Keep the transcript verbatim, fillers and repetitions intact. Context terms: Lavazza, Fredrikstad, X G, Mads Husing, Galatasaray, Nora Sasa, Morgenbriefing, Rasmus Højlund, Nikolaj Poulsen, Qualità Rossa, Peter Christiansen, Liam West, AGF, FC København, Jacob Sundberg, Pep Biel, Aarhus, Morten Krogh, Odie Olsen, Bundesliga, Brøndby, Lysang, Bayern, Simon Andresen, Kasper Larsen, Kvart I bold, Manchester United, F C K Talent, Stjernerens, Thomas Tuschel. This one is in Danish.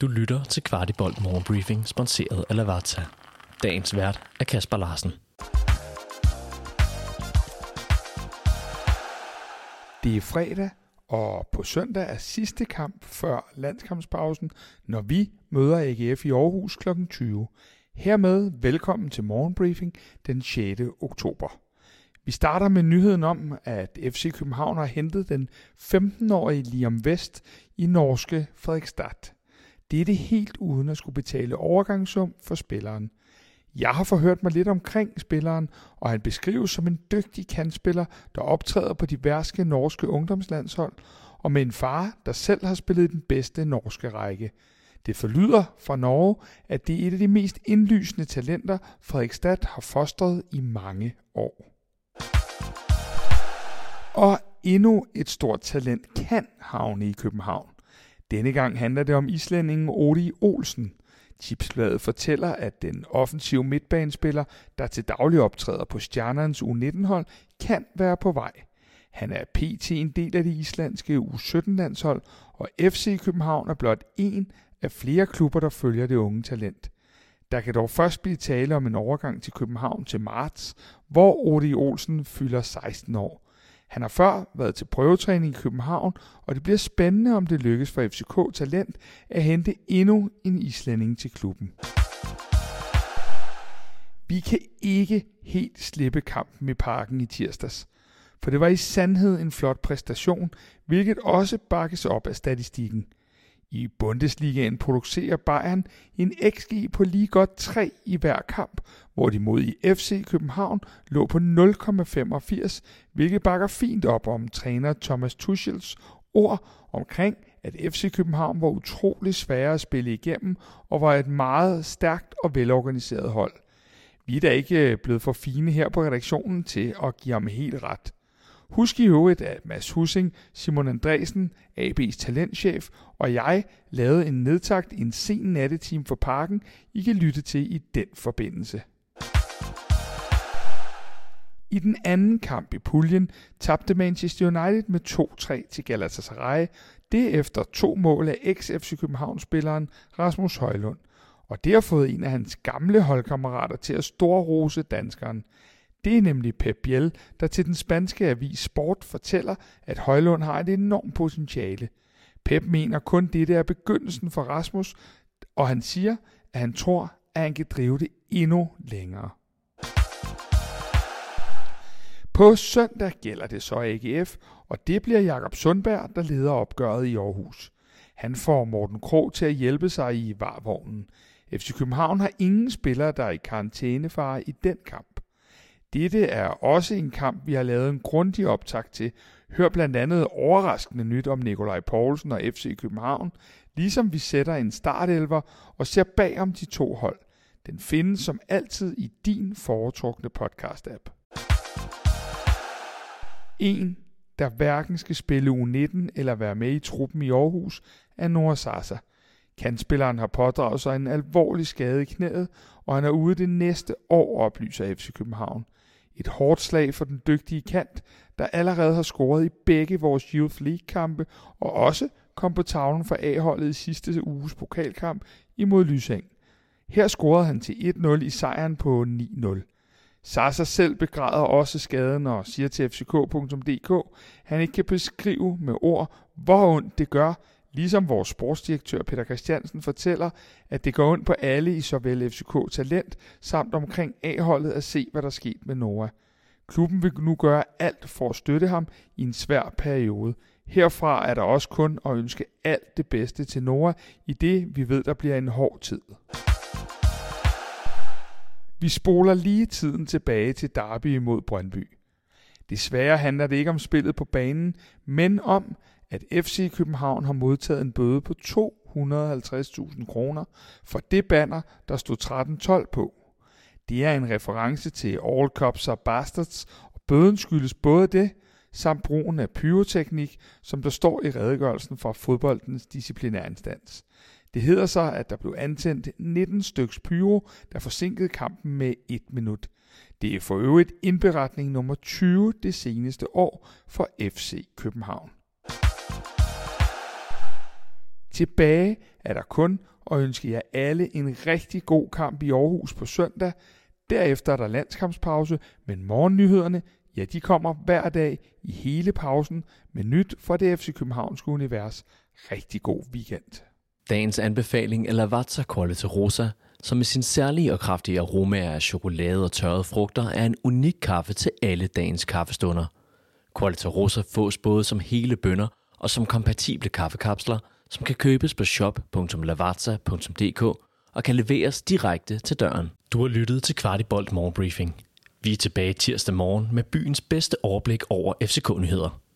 Du lytter til Kvart I bold Morgenbriefing, sponsoreret af Lavazza. Dagens vært er Kasper Larsen. Det er fredag, og på søndag er sidste kamp før landskampspausen, når vi møder A G F i Aarhus klokken tyve. Hermed velkommen til Morgenbriefing den sjette oktober. Vi starter med nyheden om, at F C København har hentet den femten-årige Liam West i norske Fredrikstad. Det er det helt uden at skulle betale overgangssum for spilleren. Jeg har forhørt mig lidt omkring spilleren, og han beskrives som en dygtig kantspiller, der optræder på diverse norske ungdomslandshold, og med en far, der selv har spillet den bedste norske række. Det forlyder fra Norge, at det er et af de mest indlysende talenter, Fredrikstad har fostret i mange år. Og endnu et stort talent kan havne i København. Denne gang handler det om islændingen Odie Olsen. Tipsbladet fortæller, at den offensive midtbanespiller, der til daglig optræder på Stjernerens U nitten-hold, kan være på vej. Han er pt. En del af det islandske U sytten-landshold, og F C København er blot en af flere klubber, der følger det unge talent. Der kan dog først blive tale om en overgang til København til marts, hvor Odie Olsen fylder seksten år. Han har før været til prøvetræning i København, og det bliver spændende, om det lykkes for F C K Talent at hente endnu en islænding til klubben. Vi kan ikke helt slippe kampen i Parken i tirsdags, for det var i sandhed en flot præstation, hvilket også bakkes op af statistikken. I Bundesligaen producerer Bayern en X G på lige godt tre i hver kamp, hvor de mod i F C København lå på nul komma femogfirs, hvilket bakker fint op om træner Thomas Tuschels ord omkring, at F C København var utrolig svære at spille igennem og var et meget stærkt og velorganiseret hold. Vi er da ikke blevet for fine her på redaktionen til at give ham helt ret. Husk i øvrigt, at Mads Husing, Simon Andresen, A B's talentchef og jeg lavede en nedtakt i en sen nattetime for Parken, I kan lytte til i den forbindelse. I den anden kamp i puljen tabte Manchester United med to-tre til Galatasaray, derefter to mål af eks-F C København-spilleren Rasmus Højlund. Og det har fået en af hans gamle holdkammerater til at storrose danskeren. Det er nemlig Pep Biel, der til den spanske avis Sport fortæller, at Højlund har et enormt potentiale. Pep mener kun dette er begyndelsen for Rasmus, og han siger, at han tror, at han kan drive det endnu længere. På søndag gælder det så A G F, og det bliver Jacob Sundberg, der leder opgøret i Aarhus. Han får Morten Krogh til at hjælpe sig i varvognen. F C København har ingen spillere, der er i karantænefare i den kamp. Dette er også en kamp, vi har lavet en grundig optakt til. Hør blandt andet overraskende nyt om Nikolaj Poulsen og F C København, ligesom vi sætter en startelver og ser bag om de to hold. Den findes som altid i din foretrukne podcast-app. En, der hverken skal spille U nitten eller være med i truppen i Aarhus, er Nora Sasa. Kantspilleren har pådraget sig en alvorlig skade i knæet, og han er ude det næste år, oplyser F C København. Et hårdt slag for den dygtige kant, der allerede har scoret i begge vores Youth League-kampe, og også kom på tavlen for A-holdet i sidste uges pokalkamp imod Lysang. Her scorede han til et-nul i sejren på ni-nul. Sasa selv begræder også skaden og siger til f c k punktum d k, at han ikke kan beskrive med ord, hvor ondt det gør, ligesom vores sportsdirektør Peter Christiansen fortæller, at det går ondt på alle i såvel F C K Talent, samt omkring A-holdet at se, hvad der skete med Nora. Klubben vil nu gøre alt for at støtte ham i en svær periode. Herfra er der også kun at ønske alt det bedste til Nora, i det vi ved, der bliver en hård tid. Vi spoler lige tiden tilbage til derby imod Brøndby. Desværre handler det ikke om spillet på banen, men om, at F C København har modtaget en bøde på to hundrede og halvtreds tusind kroner for det banner, der stod tretten tolv på. Det er en reference til All Cops Are Bastards, og bøden skyldes både det, samt brugen af pyroteknik, som der står i redegørelsen fra fodboldens disciplinærinstans. Det hedder sig, at der blev antændt nitten styks pyro, der forsinkede kampen med et minut. Det er for øvrigt indberetning nummer tyve det seneste år for F C København. Tilbage er der kun at ønske jer alle en rigtig god kamp i Aarhus på søndag. Derefter er der landskampspause, men morgennyhederne, ja, de kommer hver dag i hele pausen med nyt fra det F C Københavnske univers. Rigtig god weekend. Dagens anbefaling er Lavazza Qualità Rossa, som med sin særlige og kraftige aromaer af chokolade og tørrede frugter er en unik kaffe til alle dagens kaffestunder. Qualità Rossa fås både som hele bønner og som kompatible kaffekapsler, som kan købes på shop punktum lavazza punktum d k og kan leveres direkte til døren. Du har lyttet til Kvart I bold Morgenbriefing. Vi er tilbage tirsdag morgen med byens bedste overblik over F C K-nyheder.